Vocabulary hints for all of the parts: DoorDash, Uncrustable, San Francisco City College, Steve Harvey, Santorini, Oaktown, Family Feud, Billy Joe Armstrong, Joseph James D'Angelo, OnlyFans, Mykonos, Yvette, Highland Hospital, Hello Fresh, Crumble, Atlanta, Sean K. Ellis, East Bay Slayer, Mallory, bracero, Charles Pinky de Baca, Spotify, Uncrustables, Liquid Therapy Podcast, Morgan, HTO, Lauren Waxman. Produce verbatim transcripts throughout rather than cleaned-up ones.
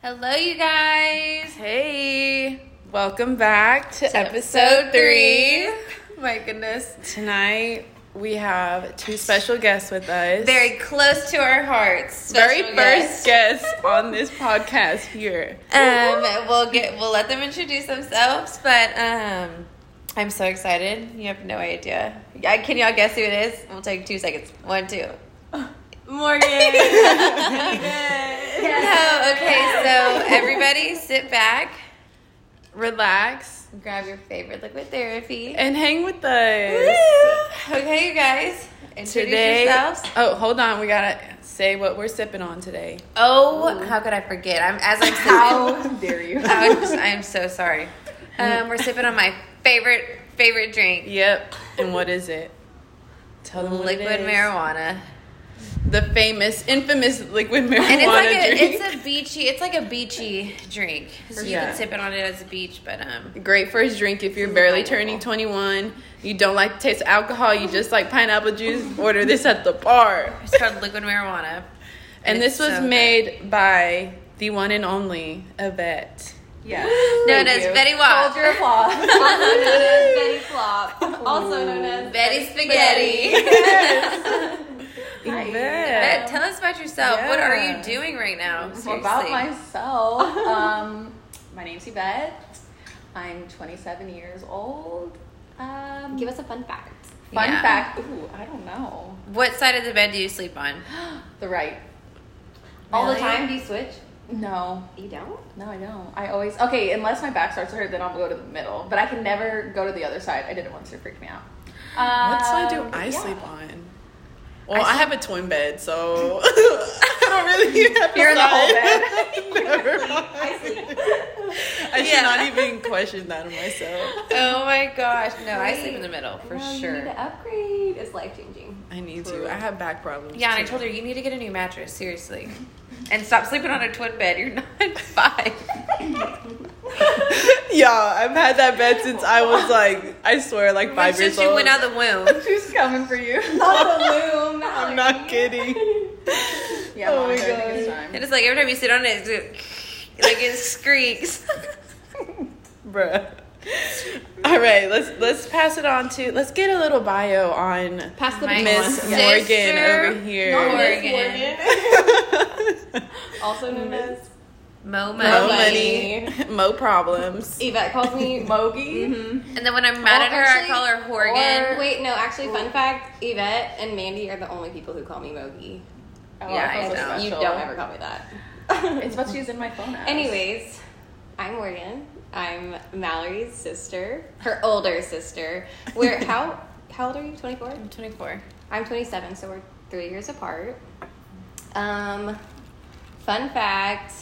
Hello, you guys. Hey. Welcome back to, to episode, episode three. three. My goodness. Tonight, we have two special guests with us. Very close to our hearts. Very first guest guests on this podcast here. Um, we'll get we'll let them introduce themselves, but um, I'm so excited. You have no idea. I, can y'all guess who it is? We'll take two seconds. One, two. Morgan. No, okay, so everybody sit back, relax, grab your favorite liquid therapy, and hang with us. Woo! Okay, you guys, introduce today, yourselves. Oh, hold on, we gotta say what we're sipping on today. Oh, ooh. How could I forget? I'm as I'm how dare you? I am so sorry. Um, we're sipping on my favorite favorite drink. Yep. And what is it? Tell them what liquid it is. Marijuana. The famous, infamous liquid marijuana and it's like a, drink. It's a beachy. It's like a beachy drink. So you yeah. can sip it on it as a beach, but um. Great first drink if you're barely turning twenty-one. You don't like the taste of alcohol. You just like pineapple juice. Order this at the bar. It's called liquid marijuana. And, and this was so made good. by the one and only Yvette. Yeah. Known as Betty Wop. Hold your applause. Also known as Betty Flop. Also known as Betty Spaghetti. Yes. Yvette. Yvette, tell us about yourself. Yeah. What are you doing right now? Seriously. About myself. Um, my name's Yvette. I'm twenty-seven years old. Um, Give us a fun fact. Fun yeah. fact. Ooh, I don't know. What side of the bed do you sleep on? The right. Really? All the time? Do you switch? No. You don't? No, I don't. I always... Okay, unless my back starts to hurt, then I'll go to the middle. But I can never go to the other side. I did it once. It freaked me out. Um, what side do I yeah. sleep on? Well, I, I have a twin bed, so I don't really have You're in the whole bed. Never mind. I sleep. I should yeah. not even question that of myself. Oh my gosh. No, Wait. I sleep in the middle for well, sure. You need to upgrade. It's life changing. I need True. to. I have back problems. Yeah, and too. I told her, you need to get a new mattress, seriously. And stop sleeping on a twin bed. You're not five. Y'all, I've had that bed since I was like, I swear, like five since years you old. Since you went out the womb. She's coming for you. Not the womb. Not I'm like not kidding. Yeah, oh my God. Time. And it's like every time you sit on it, it's like it squeaks. Bruh. All right, let's let's pass it on to let's get a little bio on pass the Miss Morgan sister, over here. Morgan. Morgan. Also known as Mo Money. Mo Money. Mo Problems. Yvette calls me Mogi. Mm-hmm. And then when I'm mad oh, at her, actually, I call her Horgan. Or, wait, no, actually, fun fact, Yvette and Mandy are the only people who call me Mogi. Oh, yeah, I, I know. Special. You don't ever call me that. It's what she's in my phone app. Anyways, I'm Morgan. I'm Mallory's sister, her older sister. We're how how old are you? twenty-four? I'm twenty-four. I'm twenty-seven, so we're three years apart. Um, fun fact.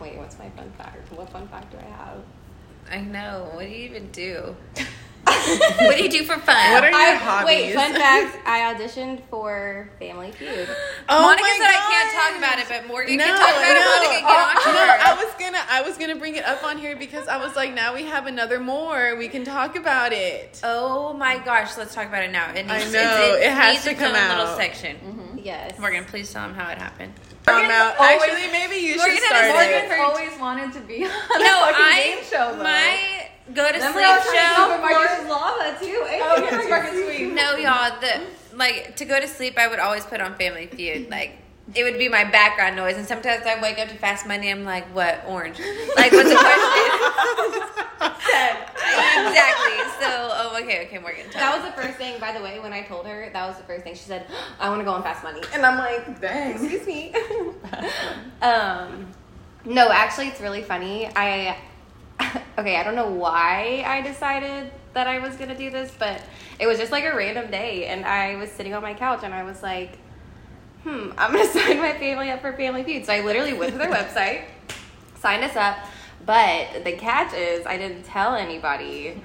Wait, what's my fun fact? What fun fact do I have? I know. What do you even do? What do you do for fun? What are your I, hobbies? Wait, fun fact. I auditioned for Family Feud. Oh Monica my said gosh. I can't talk about it, but Morgan no, can talk about no. it. Monica can oh, get on no, her. I was gonna, I was gonna bring it up on here because I was like, now we have another more. We can talk about it. Oh my gosh, let's talk about it now. It needs, I know it, it, it has needs to come out. Little section. Mm-hmm. Yes, Morgan, please tell them how it happened. Morgan out. Always, actually, maybe you Morgan should start. Morgan it. always wanted to be on a no, fucking I, game show. Though. My go to Remember sleep show. Marcus Lava too. Oh, yes, Marcus Sweet. No, y'all. The like to go to sleep, I would always put on Family Feud. Like it would be my background noise, and sometimes I wake up to Fast Money. I'm like, what orange? Like what's the question? Exactly. So, oh, okay, okay, Morgan. That was the first thing, by the way, when I told her, that was the first thing. She said, I want to go on Fast Money. And I'm like, dang. Excuse me. um, no, actually, it's really funny. I, okay, I don't know why I decided that I was going to do this, but it was just like a random day. And I was sitting on my couch and I was like, hmm, I'm going to sign my family up for Family Feud. So I literally went to their website, signed us up. But the catch is I didn't tell anybody.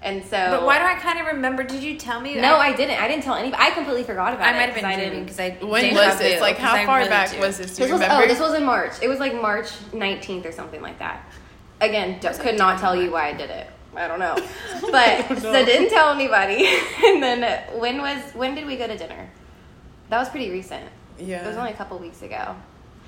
And so But why do I kind of remember? Did you tell me? No, I, I didn't. I didn't tell anybody. I completely forgot about I it. I might have been dreaming because I When was this? Like how far really back do. was this? Do this you was, remember? Oh, this was in March. It was like March nineteenth or something like that. Again, just could not tell you why I did it. I don't know. But don't know. So didn't tell anybody. And then when was when did we go to dinner? That was pretty recent. Yeah. It was only a couple weeks ago.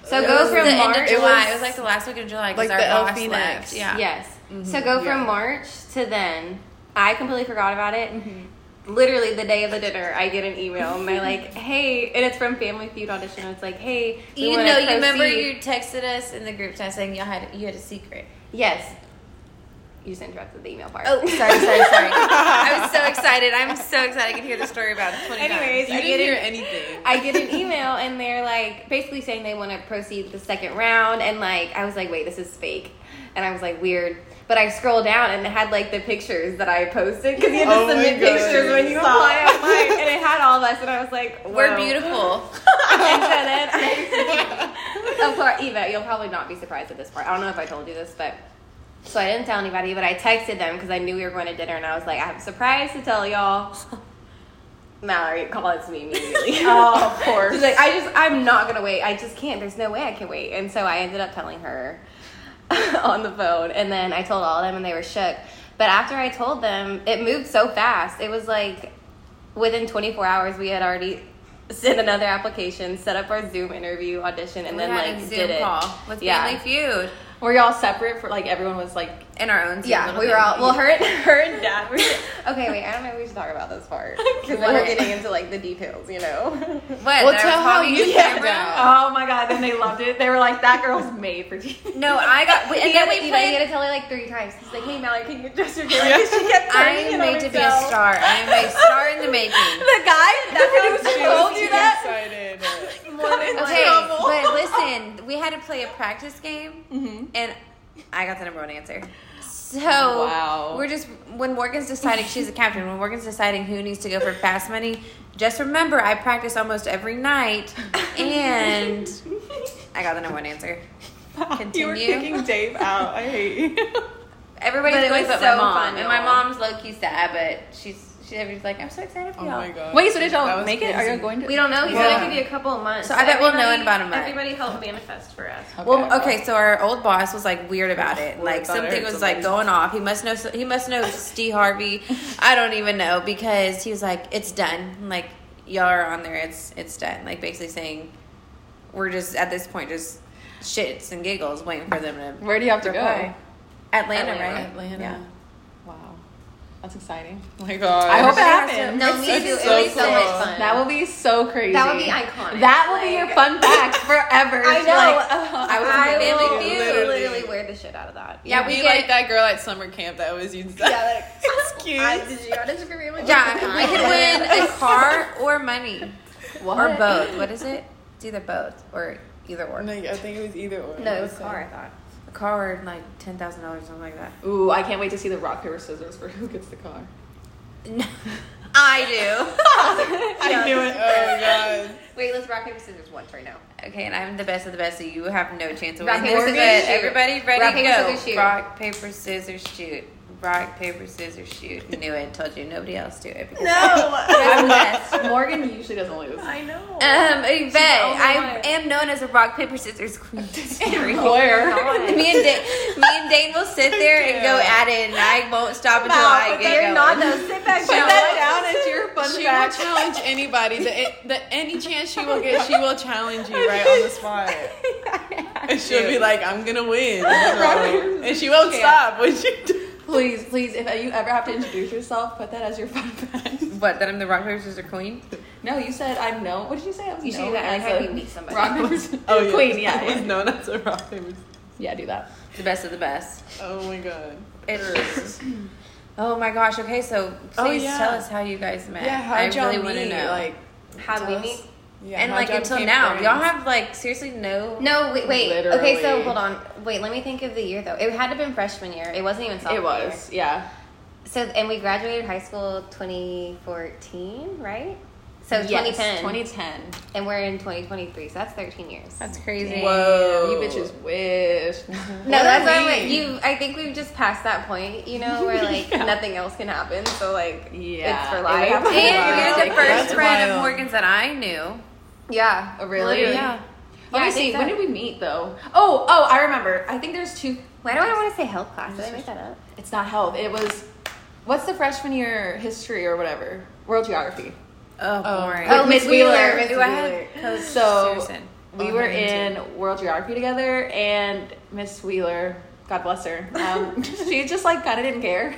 So So it go from the March, end of July. It was, it was like the last week of July because like our boss Phoenix. left. Yeah. Yes. Mm-hmm. So go from yeah. March to then. I completely forgot about it. Mm-hmm. Literally the day of the dinner, I get an email. And they're like, hey, and it's from Family Feud audition. It's like, hey, you know, you remember you texted us in the group chat saying y'all had you had a secret. Yes. You just interrupted the email part. Oh, sorry, sorry, sorry. I was so excited. I'm so excited. I can hear the story about it. Anyways, I didn't hear anything. I get an email, and they're, like, basically saying they want to proceed the second round. And, like, I was like, wait, this is fake. And I was like, weird. But I scrolled down, and it had, like, the pictures that I posted. Because you had to oh submit pictures when you apply online. And it had all of us. And I was like, whoa. We're beautiful. And so then I... I'm sorry, Eva, you'll probably not be surprised at this part. I don't know if I told you this, but... So I didn't tell anybody, but I texted them because I knew we were going to dinner, and I was like, I have a surprise to tell y'all. Mallory calls me immediately. Oh, of course. She's like, I just, I'm not going to wait. I just can't. There's no way I can wait. And so I ended up telling her on the phone, and then I told all of them, and they were shook. But after I told them, it moved so fast. It was like within twenty-four hours, we had already sent another application, set up our Zoom interview audition, and we then, like, Zoom did it. Call with yeah. Family Feud. Were y'all separate for, like, everyone was, like, in our own team? Yeah, we were all, well, her and, her and dad were, okay, wait, I don't know if we should talk about this part, because we're getting into, like, the details, you know? What? Well, tell how you get down. Oh, my God, and they loved it. They were like, that girl's made for T V. No, I got, and then we played. You had to tell her, like, three times. She's like, hey, Mallory, can you adjust your game? Because she kept turning it on herself. I am made to be a star. I am a star in the making. The guy that was told you that? Excited. Okay, but listen, we had to play a practice game, mm-hmm. and I got the number one answer. So wow. we're just, when Morgan's deciding, she's a captain, when Morgan's deciding who needs to go for fast money, just remember I practice almost every night, and I got the number one answer. Continue. You were kicking Dave out. I hate you. Everybody's going but, but so my mom, fun, and my mom's low-key sad, but she's, She's like, I'm so excited for y'all. Oh my God. Wait, so did y'all make it? Are y'all going to? We don't know. He said it could be a couple of months. So I bet we'll know in about a month. Everybody helped manifest for us. Okay, well, okay. So our old boss was like weird about it. Like something was like going off. He must know. He must know Steve Harvey. I don't even know because he was like, it's done. Like y'all are on there. It's it's done. Like basically saying, we're just at this point just shits and giggles waiting for them to. Where do you have to go? Atlanta, Atlanta, right? Atlanta. Yeah. That's exciting. Oh my God. I hope it happens. No, me too. It'll so be so cool. much fun. That will be so crazy. That will be iconic. That will like, be your fun fact forever. I know. Like, oh, I was I will literally. literally wear the shit out of that. Yeah, yeah we, we get, like that girl at summer camp that always used that. Yeah, like, it's cute. I, did you want to scream like yeah, we could win a car or money. What? Or both. What is it? It's either both or either or. No, I think it was either or. No, it was car, I thought. A car and like ten thousand dollars, something like that. Ooh, I can't wait to see the rock paper scissors for who gets the car. No, I do. I knew it. Oh God. Wait, let's rock paper scissors once right now. Okay, and I'm the best of the best, so you have no chance of winning. Rock paper scissors shoot. Everybody ready rock, paper, go? Scissors, shoot. Rock paper scissors shoot. Rock paper scissors shoot. Knew it. Told you. Nobody else do it. No, I'm best. Morgan usually doesn't lose. I know. Um, Yvette, I am known as a rock paper scissors queen. Lawyer. Me and Dane, me and Dane will sit there and go at it, and I won't stop until no, I get it. You're not though. Sit back down. Put that down as your fun she fact. She will challenge anybody. The, the any chance she will get, she will challenge you right on the spot. And she'll be like, "I'm gonna win," so, and she won't okay. stop when she does. Please, please, if you ever have to introduce yourself, put that as your fun fact. What, that I'm the rock, paper, scissors queen? No, you said I'm known. What did you say? I was you known as a you meet somebody. rock, paper, scissors oh, yeah. queen. Yeah, I was known that's a rock, paper, scissors. Yeah, do that. The best of the best. Oh, my God. It's oh, my gosh. Okay, so please oh, yeah. tell us how you guys met. Yeah, how did y'all really meet? Want to know. Like, how did we meet? Yeah, and, like, until now. Friends. Y'all have, like, seriously no... No, wait, wait. Literally. Okay, so, hold on. Wait, let me think of the year, though. It had to have been freshman year. It wasn't even sophomore year. It was, year. yeah. So, and we graduated high school twenty fourteen, right? So, yes, twenty ten. twenty ten. And we're in twenty twenty-three, so that's thirteen years. That's crazy. Whoa. You bitches wish. No, that's why I'm like, you... I think we've just passed that point, you know, where, like, yeah. nothing else can happen. So, like, yeah. it's for life. And you're the like, first friend of Morgan's that I knew. Yeah. Oh, really? really? Yeah. Let me see. When did we meet, though? Oh, oh, I remember. I think there's two. Why do I want to say health class? Did I make that up? It's not health. It was, what's the freshman year history or whatever? World geography. Oh, boring. Oh, Miss Wheeler. Miss Wheeler. So, we were in too. World Geography together, and Miss Wheeler, God bless her, um, she just like kind of didn't care.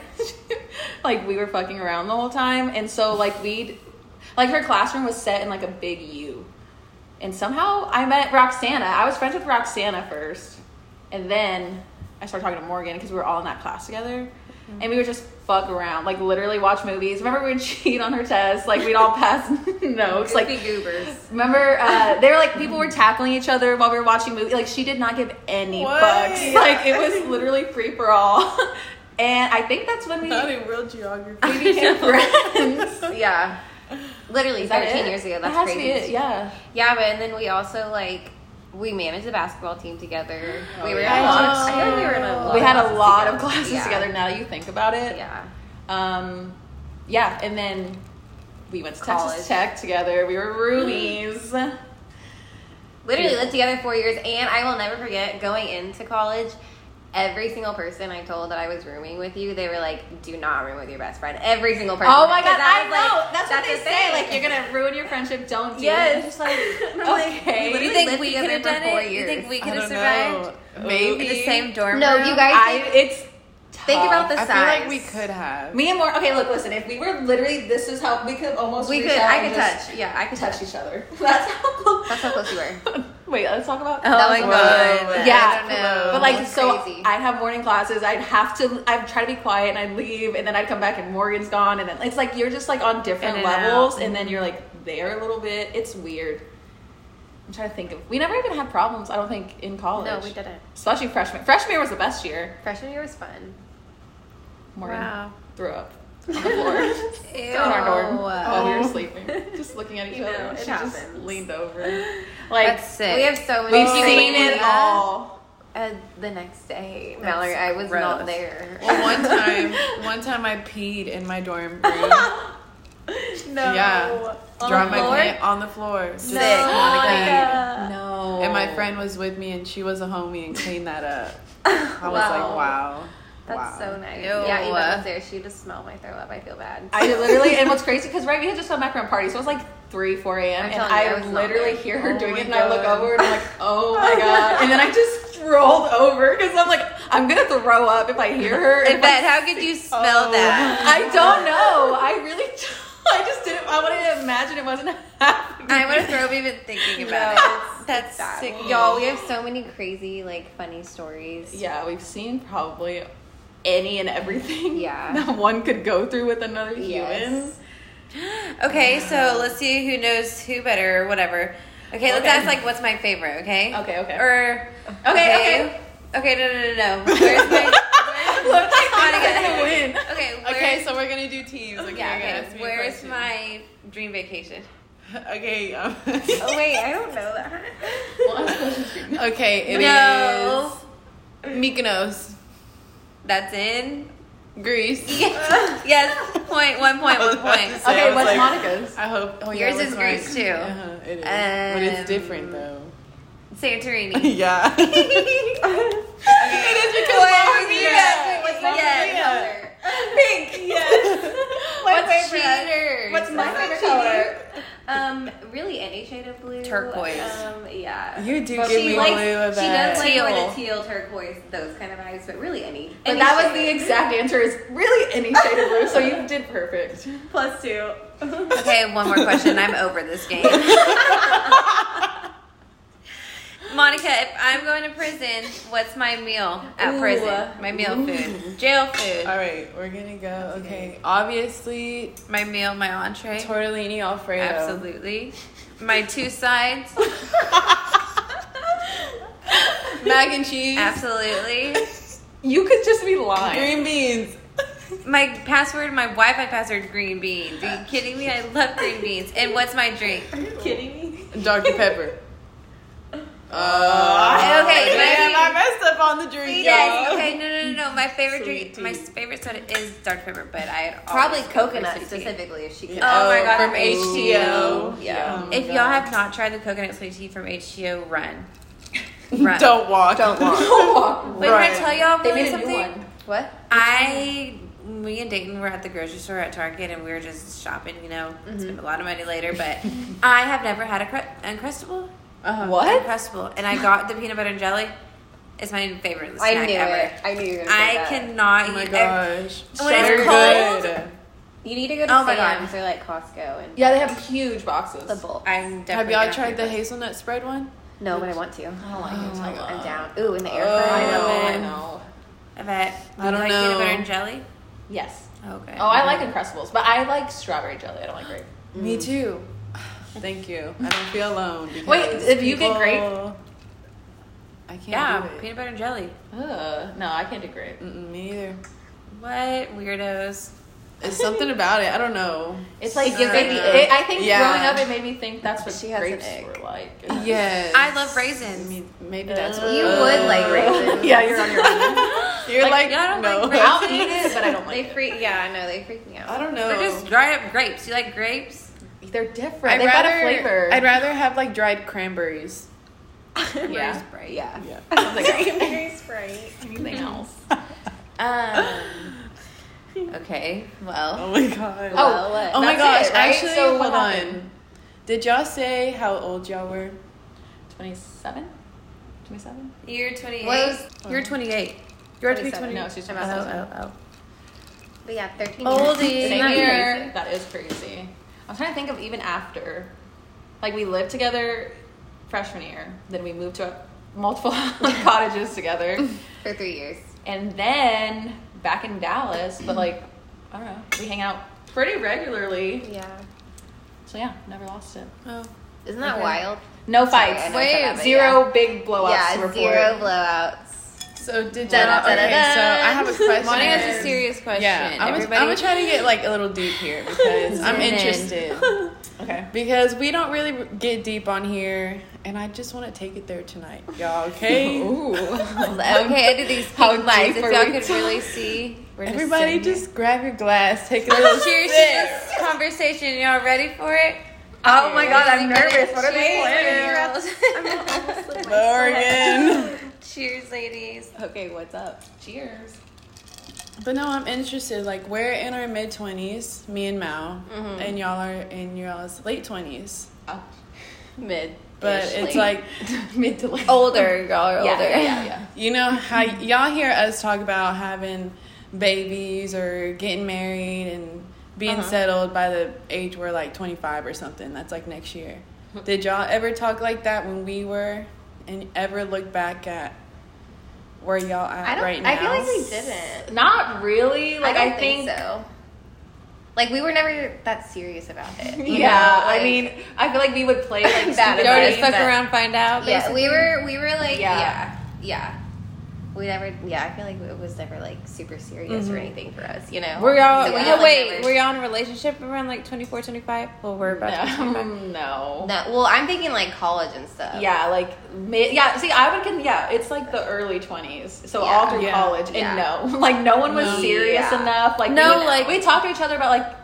Like we were fucking around the whole time, and so like we'd like her classroom was set in like a big U, and somehow I met Roxana. I was friends with Roxana first, and then I started talking to Morgan because we were all in that class together. And we would just fuck around, like literally watch movies. Remember we would cheat on her tests, like we'd all pass notes. Like goobers. Remember uh, they were like, people were tackling each other while we were watching movies. Like she did not give any what? Fucks. Yeah. Like it was literally free for all. And I think that's when we not in real geography became friends. Yeah. Literally seventeen years ago. That's that has crazy. To be yeah. Yeah, but and then we also like we managed the basketball team together. Oh, we were yeah. in a lot of, I feel like we were in a lot. We had a lot together. Of classes yeah. together. Now that you think about it, yeah, um, yeah. And then we went to college. Texas Tech together. We were roomies. Literally lived together four years, and I will never forget going into college. Every single person I told that I was rooming with you, they were like, do not room with your best friend. Every single person. Oh my God, I, I know. Like, that's, that's what they say. Like, you're going to ruin your friendship. Don't do yes. it. Just like, okay. Like, you think we could have done it? You think we could have survived? Know. Maybe. In the same dorm room? No, you guys. I, it's tough. Think about the size. I feel like we could have. Me and Morgan. Okay, look, listen. If we were literally, this is how we could almost we reach could, out I could touch. Yeah, I could touch, touch each other. That's how close. That's how close you were. Wait, let's talk about. Oh my God! Yeah, I don't know. But like, that's so crazy. I'd have morning classes. I'd have to. I'd try to be quiet, and I'd leave, and then I'd come back, and Morgan's gone, and then it's like you're just like on different and levels, and, and then you're like there a little bit. It's weird. I'm trying to think of. We never even had problems. I don't think in college. No, we didn't. Especially freshman. Freshman year was the best year. Freshman year was fun. Morgan wow. threw up on the floor in our dorm while we were sleeping, just looking at each you know, other. She happens. Just leaned over. Like that's sick. We have so many. We've oh, seen it all. Uh, the next day, that's Mallory, I was gross. Not there. Well, one time, one time I peed in my dorm room. No. Yeah. Dropped my pant on the floor. Just sick. On the no. And my friend was with me, and she was a homie and cleaned that up. I was wow. like, wow. That's wow. so nice. Ew. Yeah, even uh, was there, she just smelled my throw up. I feel bad. I literally, and what's crazy, because right, we had just come back from a party, so it was like three, four a.m. And I, I literally hear her oh doing it, and God. I look over, and I'm like, oh my God. And then I just rolled over, because I'm like, I'm going to throw up if I hear her. Yvette, like, how could you smell oh. that? I don't know. I really I just didn't, I wanted to imagine it wasn't happening. I want to throw up even thinking about no, it. That's, that's sick. Y'all, we have so many crazy, like, funny stories. Yeah, we've seen probably any and everything yeah. that one could go through with another yes. human. Okay, so let's see who knows who better or whatever. Okay, let's okay. ask, like, what's my favorite, okay? Okay, okay. Or, okay, okay. Okay, okay no, no, no, no. Where's my... Look, I to win. Okay, okay, so we're going to do teams. Okay, yeah, okay. Where's my dream vacation? Okay. Um, oh, wait, I don't know that. Well, okay, it no. is Mykonos. That's in Greece. Yes. yes. Point, one point, one point. Say, okay, what's like, Monica's? I hope. Oh, yours yeah, is mine? Greece, too. Uh-huh, it is. Um, but it's different, though. Santorini. yeah. okay. It is because Mom is Yvette. What's my favorite color? Pink. Yes. What's favorite? What's my favorite color? Um, really any shade of blue. Turquoise. Um, yeah. You do but give me likes, blue of that. She does like more the teal, turquoise, those kind of vibes, but really any. But that was the exact answer is really any shade of blue, so you did perfect. Plus two. Okay, one more question. I'm over this game. Monica, if I'm going to prison, what's my meal at Ooh. prison? My meal food. Jail food. All right, we're going to go. Okay. okay. Obviously. My meal, my entree. Tortellini Alfredo. Absolutely. My two sides. Mac and cheese. Absolutely. You could just be lying. Green beans. My password, my Wi-Fi password, green beans. Are you kidding me? I love green beans. And what's my drink? Are you kidding me? Doctor Pepper. Uh, okay, damn, I messed up on the drink. Yes, okay, no, no, no, no. My favorite Sweet drink, tea. My favorite soda is dark pepper, but I had probably coconut specifically if she could. Oh, oh my God, from H T O. Ooh, yeah. Oh if God. Y'all have not tried the coconut sweet tea from H T O, run, run. Don't walk, don't walk, don't walk. Wait, run. Can I tell y'all they made something? A new one. What? Which I, me and Dayton were at the grocery store at Target, and we were just shopping. You know, mm-hmm. spent a lot of money later, but I have never had a cr- Uncrustable. Uh-huh. What? Uncrustable. And I got the peanut butter and jelly. It's my favorite snack I knew ever. It. I knew you were going to say I that. cannot eat it. Oh my gosh. And when so it's cold. Good. You need to go to oh Sam's or like Costco. And yeah, they have huge boxes. The bulk. I'm definitely Have y'all tried the hazelnut spread one? No, but I want to. I don't like it. Oh I'm down. Ooh, in the air fryer. Oh, I know. I know. I bet. Do I don't you like know. peanut butter and jelly? Yes. Okay. Oh, I like Uncrustables, but I like strawberry jelly. I don't like grape. Mm. Me too. Thank you. I don't feel alone. Wait, if you get grape? I can't yeah, do it. Peanut butter and jelly. Ugh. No, I can't do grape. Mm-mm, me either. What? Weirdos. It's something about it. I don't know. It's like it gives me the egg. I think yeah. growing up, it made me think that's what she grapes has an egg. were like. Yes. I love raisins. I mean, maybe that's what you uh, would like raisins. Yeah, you're on your own. You're like, like yeah, I don't no. Like I'll eat it, but I don't like they freak, it. Yeah, I know. They freak me out. I don't know. They're just dried up grapes. You like grapes? They're different. I'd they rather, got a flavor. I'd rather have like dried cranberries. Cranberry yeah. Sprite. Yeah. yeah. Cranberry Sprite. Anything else? Um... Okay, well. Oh my god. Oh, well, oh my gosh. It, right? Actually, so hold on. Did y'all say how old y'all were? twenty-seven? twenty-seven? You're twenty-eight. Was, oh. You're twenty-eight. You're twenty-eight. No, she's twenty-seven. Oh, oh, oh. But yeah, thirteen years. Oldie. Same year. That is crazy. I'm trying to think of even after. Like, we lived together freshman year. Then we moved to multiple cottages together. For three years. And then... back in Dallas, but like, I don't know, we hang out pretty regularly. Yeah. So yeah, never lost it. Oh. Isn't that okay. wild? No fights. Sorry, Wait, that, zero yeah. big blowouts yeah, to report. Yeah, zero blowouts. So did y'all, okay, so I have a question. Monica has a serious question. Yeah, I'm going to try to get like a little deep here because I'm interested. Okay. Because we don't really get deep on here. And I just want to take it there tonight, y'all, okay? Ooh. Okay, I do these pink lights. If y'all could really see, we're just Everybody just here. grab your glass, take a little cheers to this conversation. Y'all ready for it? Oh, my God, I'm nervous. What are they planning? Morgan. Cheers, ladies. Okay, what's up? Cheers. But no, I'm interested. Like, we're in our mid-twenties, me and Mal, mm-hmm. and y'all are in y'all's late twenties. Oh, mid But Ish, it's like, like mid to late. Older, y'all are yeah, older. Yeah, yeah. You know how y'all hear us talk about having babies or getting married and being uh-huh. settled by the age we're like twenty-five or something. That's like next year. Did y'all ever talk like that when we were and ever look back at where y'all at I don't, right now? I feel like we didn't. Not really. Like, I, don't I think, think so. Like, we were never that serious about it. Yeah, know? Like, I mean, I feel like we would play like that. You know, just fuck around, find out. Basically. Yeah, we were, we were like, yeah. yeah, yeah. We never, yeah. I feel like it was never like super serious mm-hmm. or anything for us. You know, we're y'all. So we yeah, wait, never... were y'all in a relationship around like twenty-four, twenty-five? Well, we're about no. twenty-five. No, no. Well, I'm thinking like college and stuff. Yeah, like mid. Yeah, see, I would. Con- yeah, it's like the early twenties. So yeah. all through yeah. college, and yeah. no, like no one was no. serious yeah. enough. Like no, we would, like we talked to each other about like.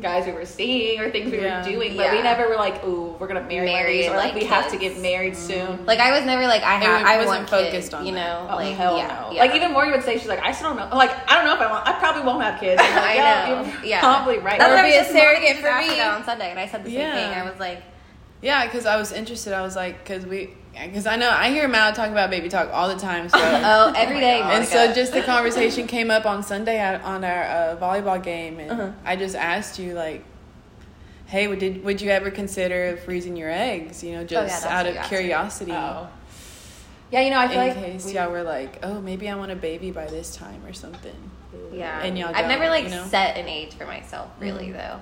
guys we were seeing or things we yeah. were doing, but yeah. we never were like, "Ooh, we're gonna marry, marry or like, like we kids. have to get married mm-hmm. soon." Like I was never like I ha- I wasn't focused kid, on you know. That. Oh, like hell yeah, no. Yeah. Like even Morgan would say she's like, "I still don't know. Like I don't know if I want. I probably won't have kids." Like, I yeah, know. Yeah, probably right. That would be a surrogate for me. That on Sunday, and I said the same yeah. thing. I was like, "Yeah," because I was interested. I was like, "Cause we." Because I know I hear Mal talk about baby talk all the time. So oh, every oh day. God, and so just the conversation came up on Sunday at, on our uh, volleyball game, and uh-huh. I just asked you like, "Hey, would did would you ever consider freezing your eggs? You know, just oh, yeah, out of curiosity." Oh. Yeah, you know, I feel in like case we, y'all were like, "Oh, maybe I want a baby by this time or something." Yeah, and y'all. I've never like you know? set an age for myself, really mm-hmm. though.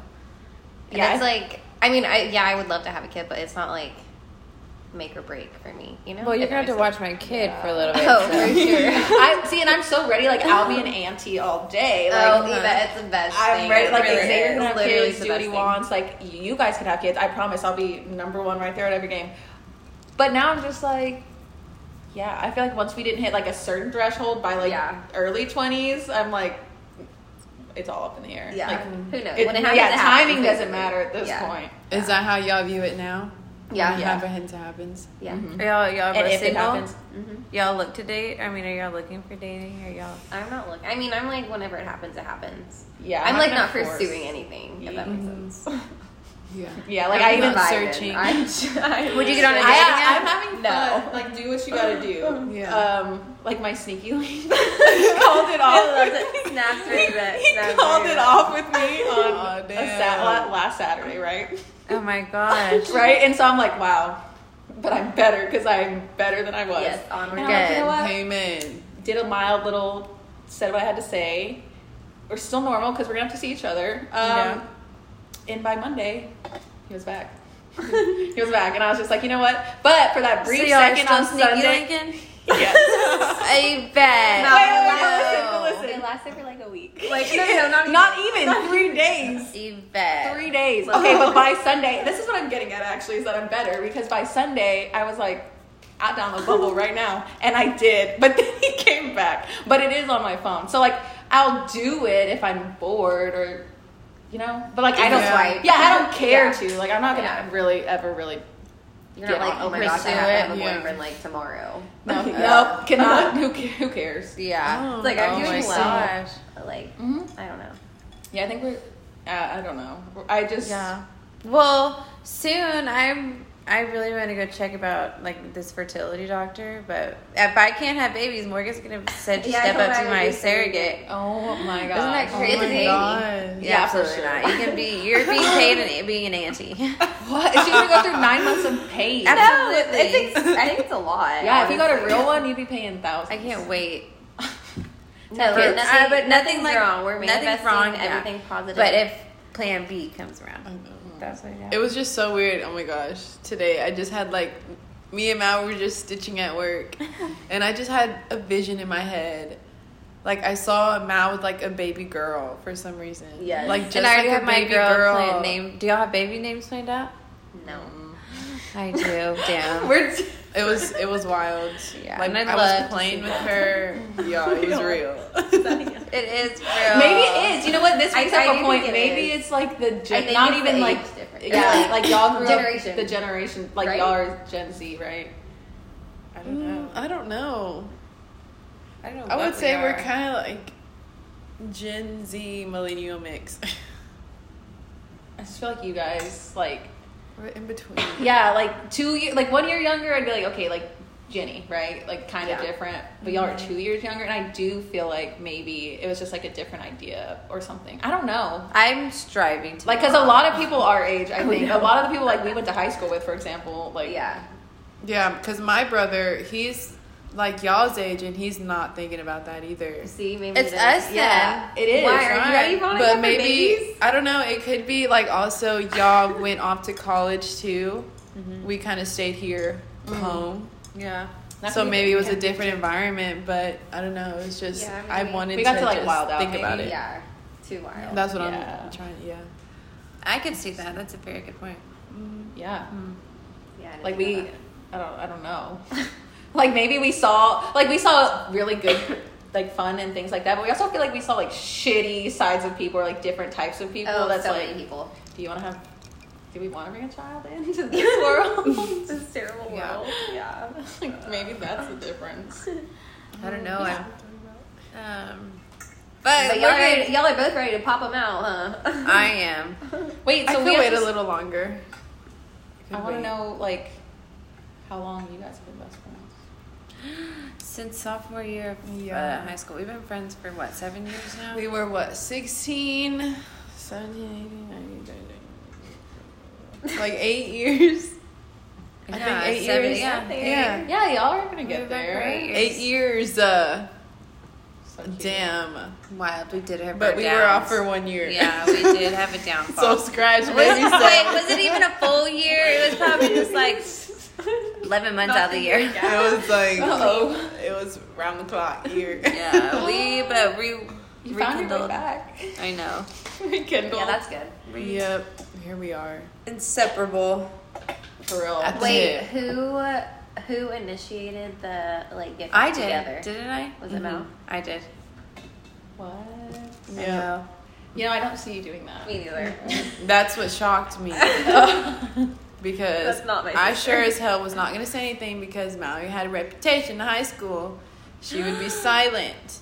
And yeah, it's I, like I mean, I yeah, I would love to have a kid, but it's not like. Make or break for me, you know. Well, you're gonna have to watch my kid yeah. for a little bit. Oh, so. For sure. I see, and I'm so ready. Like I'll be an auntie all day. Like, oh, Yvette, it's the best. I'm thing. ready. Like really Xavier can have kids, do what he wants. Like you guys can have kids. I promise, I'll be number one right there at every game. But now I'm just like, yeah. I feel like once we didn't hit like a certain threshold by like yeah. early twenties, I'm like, it's all up in the air. Yeah. Like, who knows? It, when it happens, yeah. It happens, timing doesn't matter at this yeah. point. Is yeah. that how y'all view it now? Yeah, when yeah. It happens. Yeah, mm-hmm. Are y'all y'all and if it happens, mm-hmm. y'all look to date. I mean, are y'all looking for dating? Are y'all? I'm not looking. I mean, I'm like whenever it happens, it happens. Yeah, I'm, I'm like not forced. pursuing anything. If that makes sense. Yeah. Yeah, like I'm I even searching. I'm, I, would you get on a dating app? I'm having fun. No. Like, do what you gotta do. Yeah. Um, like my sneaky link. He called it off. He, he called it off with me on oh, a sat- last Saturday, right? Oh my gosh. Right? And so I'm like, wow. But I'm better because I'm better than I was. Yes, onward. Like, you know what? Amen. Did a mild little, said what I had to say. We're still normal because we're gonna have to see each other. Um, yeah. And by Monday, he was back. he was back, and I was just like, you know what? But for that brief so second on Sunday, yes, I bet. No, wait, wait, no. Listen, listen. It lasted for like a week. Like no, no, not even, not even not three days. Even three days. Okay, but by Sunday, this is what I'm getting at. Actually, is that I'm better because by Sunday I was like, I download Bubble right now, and I did. But then he came back. But it is on my phone, so like I'll do it if I'm bored or. You know, but like I don't, yeah, yeah I don't care yeah. to. Like I'm not gonna yeah. really ever really. You're not like, oh my gosh, I have to have a boyfriend yeah. like tomorrow. No, no, no cannot. Who who cares? Yeah, oh, like I'm oh doing well. Gosh. But like mm-hmm. I don't know. Yeah, I think we're. Uh, I don't know. I just. Yeah. Well, soon I'm. I really want to go check about like this fertility doctor, but if I can't have babies, Morgan's gonna said to yeah, step up to my surrogate. Oh my god! Isn't that crazy? Oh my god. Yeah, yeah, absolutely sure. not. You can be you're being paid and being an auntie. What? She's gonna go through nine months of pain. Absolutely, it's ex- I think it's a lot. Yeah, honestly. If you got a real one, you'd be paying thousands. I can't wait. No, but nothing, uh, but nothing's like, wrong. We're manifesting wrong, everything yeah. positive. But if Plan B comes around. Mm-hmm. That's what, yeah. It was just so weird. Oh my gosh. Today I just had like me and Mal were just stitching at work and I just had a vision in my head. Like I saw Mal with like a baby girl for some reason. Yeah. Like just and I already like have a baby my girl, girl. Planned name. Do y'all have baby names planned out? No. I do. Damn. We're t- it was it was wild. Yeah. Like and I, I was playing with her. Yeah, it was real. It is real. Maybe it is. You know what? This brings up a point. It Maybe is. It's like the gen- not even the like yeah, like y'all grew generation. Up the generation like right? Y'all are Gen Z, right? I don't know. Mm, I don't know. I don't know. I would we say are. We're kind of like Gen Z millennial mix. I just feel like you guys like we're in between. Yeah, like two year, like one year younger. I'd be like, okay, like. Jenny, right? Like, kind of yeah. different. But y'all are two years younger, and I do feel like maybe it was just, like, a different idea or something. I don't know. I'm striving to. Like, because a lot of people our age, I think. Oh, no. A lot of the people, like, we went to high school with, for example. Like, yeah. Yeah, because my brother, he's, like, y'all's age, and he's not thinking about that either. See, maybe it's it us then. Yeah, it is. Why? Are you ready for it? But maybe, I don't know, it could be, like, also y'all went off to college, too. Mm-hmm. We kind of stayed here mm-hmm. home. Yeah. Not so maybe it was a different environment, but I don't know. It was just yeah, I, mean, I wanted we got to, to like, just wild out, think maybe. About it. Yeah, too wild. That's what yeah. I'm trying. Yeah, I could see that. That's a very good point. Mm-hmm. Yeah. Mm-hmm. Yeah. Like we, I don't, I don't know. Like maybe we saw, like we saw really good, like fun and things like that. But we also feel like we saw like shitty sides of people or like different types of people. Oh, that's so like, many people. Do you want to have? Do we want to bring a child into this world? This terrible yeah. world. Yeah. Like, maybe that's the difference. I don't know. Yeah. Um, but but y'all, are ready, y'all are both ready to pop them out, huh? I am. Wait, so I could we wait to, a little longer. I want to know, like, how long you guys have been best friends? Since sophomore year of yeah. uh, high school. We've been friends for, what, seven years now? We were, what, sixteen, seventeen, eighteen, nineteen, thirty. Like eight years. Yeah, I think eight seven, years. Yeah. yeah, yeah, y'all are gonna get We're there. Eight years. Eight years uh, so damn wild. We did have, but we downs. Were off for one year. Yeah, we did have a downfall. So scratch baby. Wait, was it even a full year? It was probably just like eleven months out of the year. Yeah. It was like Uh-oh. It was round the clock year. Yeah, we but we you rekindled. Found your way back. I know. Rekindled. Yeah, that's good. Re- yep. Here we are. Inseparable. For real. That's Wait, it. who who initiated the, like, getting I together? I did. Didn't I? Was mm-hmm. it Mel? I did. What? Yeah. You know, I don't see you doing that. Me neither. That's what shocked me. Because that's not my I sure as hell was not going to say anything because Mallory had a reputation in high school. She would be silent.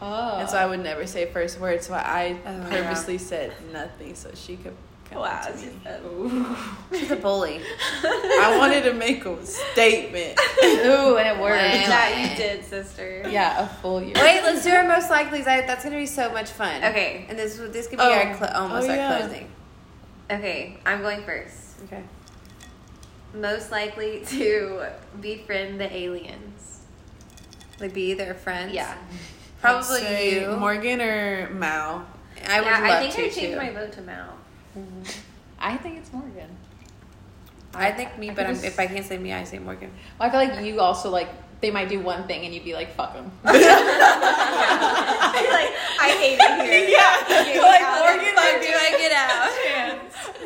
Oh. And so I would never say first words, so I oh, purposely yeah. said nothing so she could Wow, it's just a... Ooh. She's a bully. I wanted to make a statement. Ooh, and it worked. Yeah, you did, sister. Yeah, a full year. Wait, let's do our most likelies. I, that's gonna be so much fun. Okay, and this this could be oh. our cl- almost oh, our yeah. closing. Okay, I'm going first. Okay. Most likely to befriend the aliens. Like be their friends. Yeah. Probably you, Morgan or Mal. I would yeah, love I think to, I changed too. my vote to Mal. Mm-hmm. I think it's Morgan. I, I think me, I but I'm, if I can't say me, I say Morgan. Well, I feel like you also, like, they might do one thing and you'd be like, fuck them. Like, I hate it here. Yeah. You're like, Morgan, like, do I get out?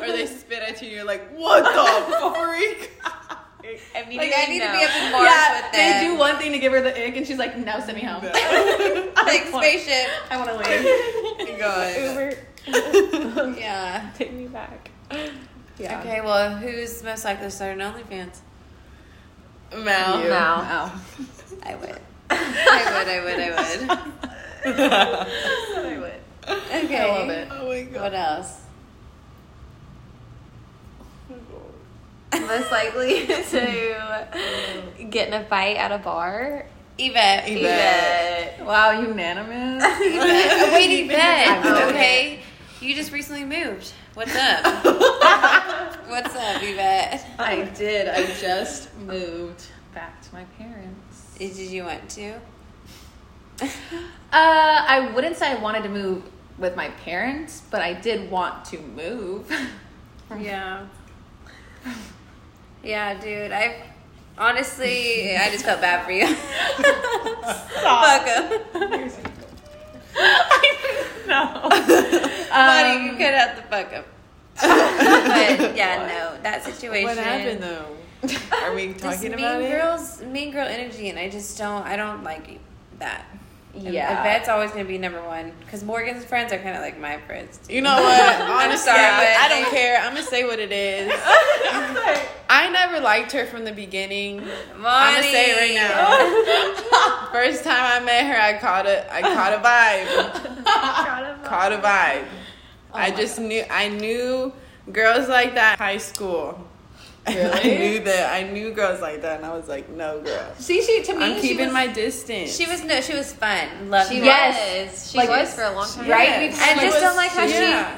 Or they spit at you and you're like, what the freak? I mean, like, I need no. to be up in Mars yeah, with them. They do one thing to give her the ick, and she's like, no, send me home. No. Like, spaceship. I want to leave. God. Uber. Yeah. Take me back. Yeah. Okay, well, who's most likely to start an OnlyFans? Mal. You. Mal. Mal. I would. I would, I would, I would. I would. Okay. I love it. Oh, my God. What else? Most likely to get in a fight at a bar. Yvette. Yvette. Wow, unanimous. Yvette. Wait, Yvette. Oh, okay. You just recently moved. What's up? What's up, Yvette? I did. I just moved back to my parents. Did you want to? uh, I wouldn't say I wanted to move with my parents, but I did want to move. Yeah. Yeah, dude, I honestly, I just felt bad for you. Fuck him. No. Buddy, um, you could have to fuck him. But, yeah, what? No, that situation. What happened, though? Are we talking about mean it? Girls, mean girl energy, and I just don't, I don't like that. Yeah. Yvette's always going to be number one. Because Morgan's friends are kind of like my friends. Too. You know what? Honestly, yeah, I don't care. I'm going to say what it is. I never liked her from the beginning. Money. I'm going to say it right now. First time I met her, I caught a, I caught a vibe. Caught a vibe. Caught a vibe. Oh I just gosh. knew. I knew girls like that in high school. Really? I knew that. I knew girls like that, and I was like, "No, girl." See, she to me, I'm keeping was, my distance. She was no, she was fun. Loved she yes. was. She like, was for a long time, right? I just was, don't like how yeah.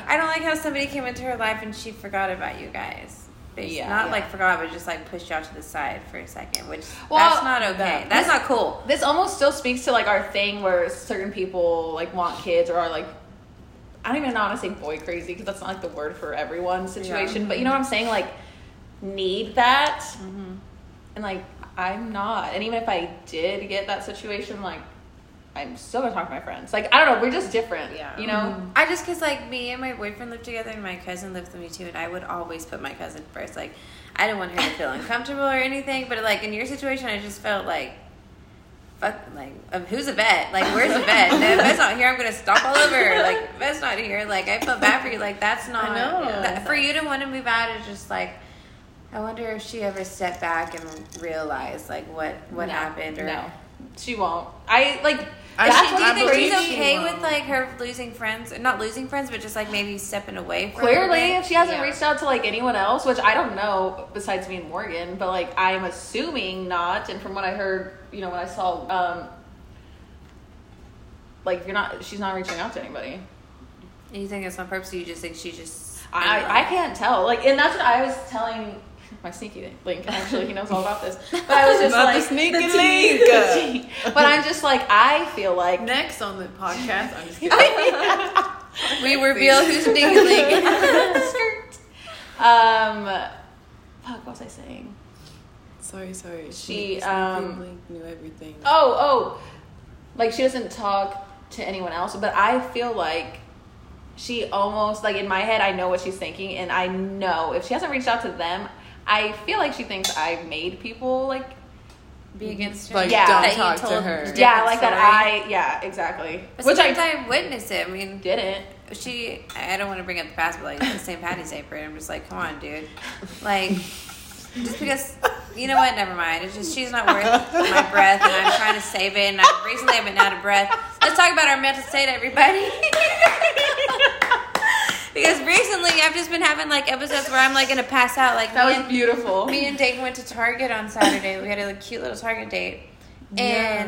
she. I don't like how somebody came into her life and she forgot about you guys. Yeah, not yeah. like forgot, but just like pushed you out to the side for a second, which well, that's not okay. That's this, not cool. This almost still speaks to like our thing where certain people like want kids or are like. I don't even know how to say boy crazy because that's not like the word for everyone situation, yeah. But you know what I'm saying, like. Need that mm-hmm. and like I'm not, and even if I did get that situation, like I'm still gonna talk to my friends. Like I don't know, we're just different, yeah. You know, mm-hmm. I just cause like me and my boyfriend lived together, and my cousin lived with me too, and I would always put my cousin first. Like I didn't want her to feel uncomfortable or anything, but like in your situation, I just felt like. Fuck, like, um, who's Yvette? Like, where's Yvette? No, Yvette's not here. I'm going to stomp all over. Like, Yvette's not here. Like, I felt bad for you. Like, that's not. I know. That, for you to want to move out is just like. I wonder if she ever stepped back and realized, like, what, what no, happened. Or no, she won't. I, like, I that's she, what I do you think she's okay she with, like, her losing friends? Not losing friends, but just, like, maybe stepping away from clearly, if she hasn't yeah. reached out to, like, anyone else, which I don't know besides me and Morgan, but, like, I'm assuming not. And from what I heard, you know, when I saw, um, like, you're not, she's not reaching out to anybody. And you think it's on purpose? Or you just think she just... I, I, I can't tell. Like, and that's what I was telling... My sneaky link, actually, he knows all about this. But I was just about like, the sneaky the link. But I'm just like, I feel like next on the podcast, I'm just kidding. We reveal who's sneaky link. Skirt. Um, fuck, what was I saying? Sorry, sorry. She, she um, link knew everything. Oh, oh, like she doesn't talk to anyone else. But I feel like. She almost, like, in my head, I know what she's thinking, and I know if she hasn't reached out to them, I feel like she thinks I made people, like, be against her. Like, yeah, don't talk to her. Yeah, like story. That I, yeah, exactly. But which I, I witnessed it. I mean, didn't. She, I don't want to bring up the past, but, like, the Saint Patty's Day parade, I'm just like, come on, dude. Like, just because, you know what, never mind. It's just, she's not worth my breath, and I'm trying to save it, and I've recently I've been out of breath. Let's talk about our mental state, everybody. Because recently I've just been having like episodes where I'm like gonna pass out. Like that was and, beautiful. Me and Dayton went to Target on Saturday. We had a like, cute little Target date. And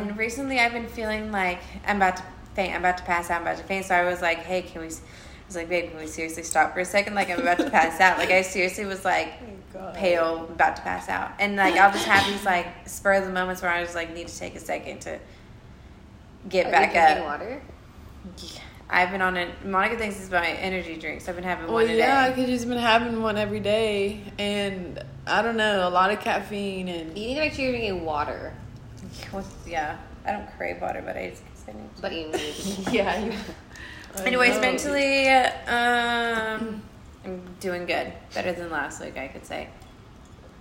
yeah. recently I've been feeling like I'm about to faint. I'm about to pass out. I'm about to faint. So I was like, hey, can we... I was like, babe, can we seriously stop for a second? Like, I'm about to pass out. Like, I seriously was like oh, pale, about to pass out. And like, I'll just have these like spur of the moments where I just like need to take a second to get Are back you drinking up. Water? Yeah. I've been on it. Monica thinks it's my energy drinks. I've been having well, one today. Yeah, because you've been having one every day, and I don't know, a lot of caffeine and. You need to make sure you're drinking water. Well, yeah, I don't crave water, but I just I need. To. But you need. yeah. You... Anyways, know. mentally, um, I'm doing good. Better than last week, I could say.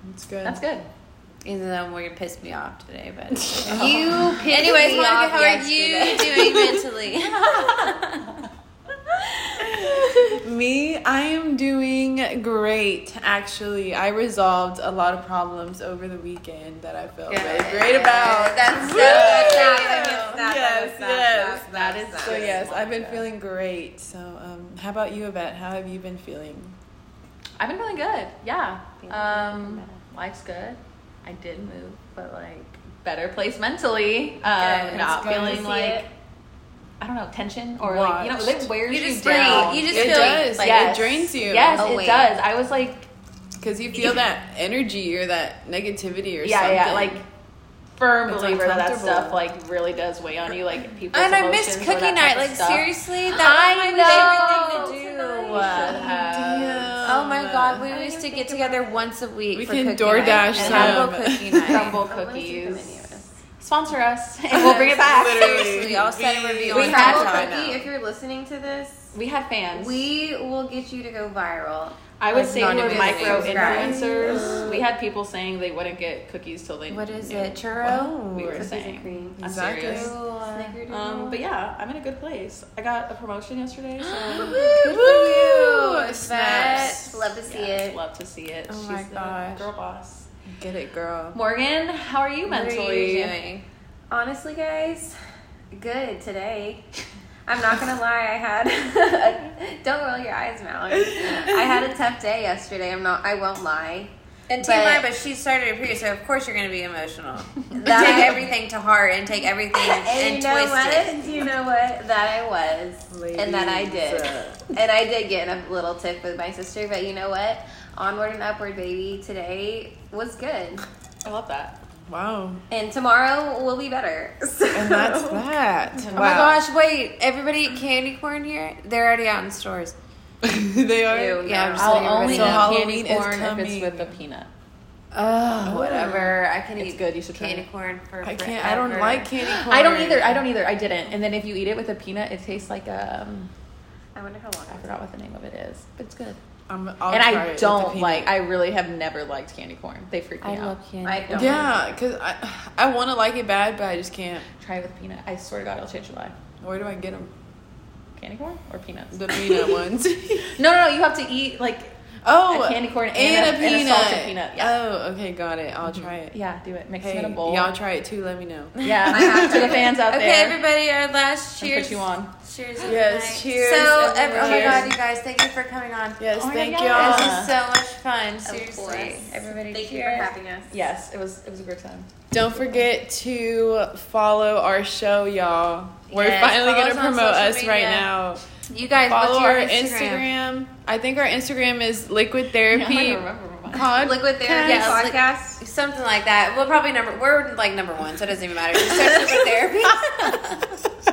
That's good. That's good. Even though Morgan pissed me off today, but... Yeah. You pissed me Anyways, Monica, off how are you doing mentally? Me? I am doing great, actually. I resolved a lot of problems over the weekend that I felt yeah, really yeah, great yeah. about. That's so good. Yes, yes. That is so, yes, I've been feeling great. So, um, how about you, Yvette? How have you been feeling? I've been feeling good, yeah. Um, life's good. I did move, but like better place mentally. Um, yeah, not feeling like it. I don't know tension or Watched. like you know it wears you, you down. You just it feel does. Like yes. it drains you. Yes, oh, it wait. does. I was like because you feel that energy or that negativity or yeah, something. Yeah, yeah. Like firm believer that that stuff like really does weigh on you. Like people and I missed cookie night. Like stuff. seriously, that was my favorite thing to do. Uh, Oh my God! We used to get together once a week. We for can DoorDash some cookie night. Crumble cookies. Sponsor us, and we'll bring it back. Seriously, I'll send a review. We on Crumble cookie. If you're listening to this, we have fans. We will get you to go viral. I would like say we were micro influencers. Uh, we had people saying they wouldn't get cookies till they. What is it, churro? We were cookies saying. Cream. I'm exactly. serious. Snickerdoodle. Um, but yeah, I'm in a good place. I got a promotion yesterday. So good for you. Snaps. Love to see yes, it. Love to see it. Oh my She's gosh. The girl boss. Get it, girl. Morgan, how are you mentally? What are you doing? Honestly, guys, good today. I'm not going to lie, I had, a, don't roll your eyes, Mallory. I had a tough day yesterday, I'm not, I won't lie. And T M I, but she started a period, so of course you're going to be emotional. That, take everything to heart and take everything and, and you know twist what? it. And you know what? That I was. Ladies. And that I did. And I did get in a little tiff with my sister, but you know what? Onward and upward, baby. Today was good. I love that. Wow. And tomorrow will be better. So. And that's that. Wow. Oh my gosh, wait. Everybody eat candy corn here? They're already out in stores. They are? Ew, yeah, no. I'm just I'll only eat candy corn if it's with a peanut. Oh. Whatever. I can it's eat good. You should try candy it. corn for I can't. I don't like candy corn. I don't either. I don't either. I didn't. And then if you eat it with a peanut, it tastes like a... Um, I wonder how long I forgot what the name of it is. But it's good. I'm, and I don't like. I really have never liked candy corn. They freak me I out. I love candy. I don't yeah, because like I I want to like it bad, but I just can't. Try it with peanut. I swear to God, it'll change your life. Where do I get them? Candy corn or peanuts? The peanut ones. no, no, no. You have to eat like oh a candy corn and, and a, a peanut. And a salted peanut. Yeah. Oh, okay, got it. I'll mm-hmm. try it. Yeah, do it. Mix hey, it in a bowl. Y'all try it too. Let me know. Yeah, I have to the fans out okay, there. Okay, everybody, our last cheers. Put you on. Cheers. Yes, cheers. So, every, oh my God, you guys, thank you for coming on. Yes, oh thank you all. This is so much fun. Seriously. Everybody, thank cheers. you for having us. Yes, it was it was a great time. Don't forget to follow our show, y'all. We're yes, finally going to promote us media. right now. You guys, follow what's your our Instagram? Instagram. I think our Instagram is Liquid Therapy. Yeah, I remember. Pod? Liquid Therapy Podcast, yes, li- something like that. We'll probably number. We're like number one, so it doesn't even matter. Just search Liquid Therapy.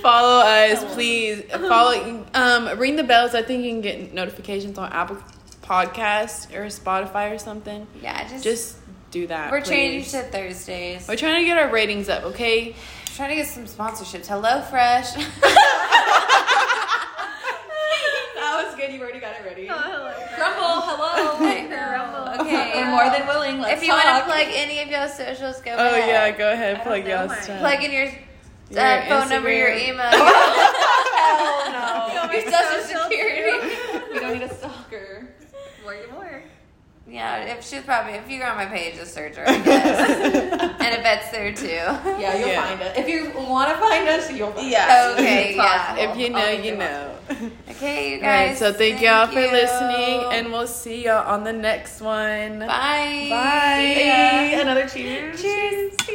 Follow us, please. Follow. Um, ring the bells. I think you can get notifications on Apple Podcasts or Spotify or something. Yeah, just just do that. We're please. changing to Thursdays. We're trying to get our ratings up. Okay, we're trying to get some sponsorships. Hello Fresh. That was good. You already got it ready. Oh, hello. Crumble, hello. I know. Okay. We're more than willing. Let's if you talk. want to plug any of y'all socials, go oh, ahead. Oh, yeah. Go ahead. Plug y'all's stuff. Plug in your, uh, your phone Instagram. number, your email. Hell no. Your social security. We don't need a stalker. More and more. Yeah, if she's probably, if you go on my page, just search her, I guess. And Yvette's there too. Yeah, you'll yeah. find us. If you want to find us, you'll find yeah. us. Okay, yeah. Possible. If you know, you know. Possible. Okay, you guys. Right, so thank, thank y'all you. for listening, and we'll see y'all on the next one. Bye. Bye. Another cheers. Cheers.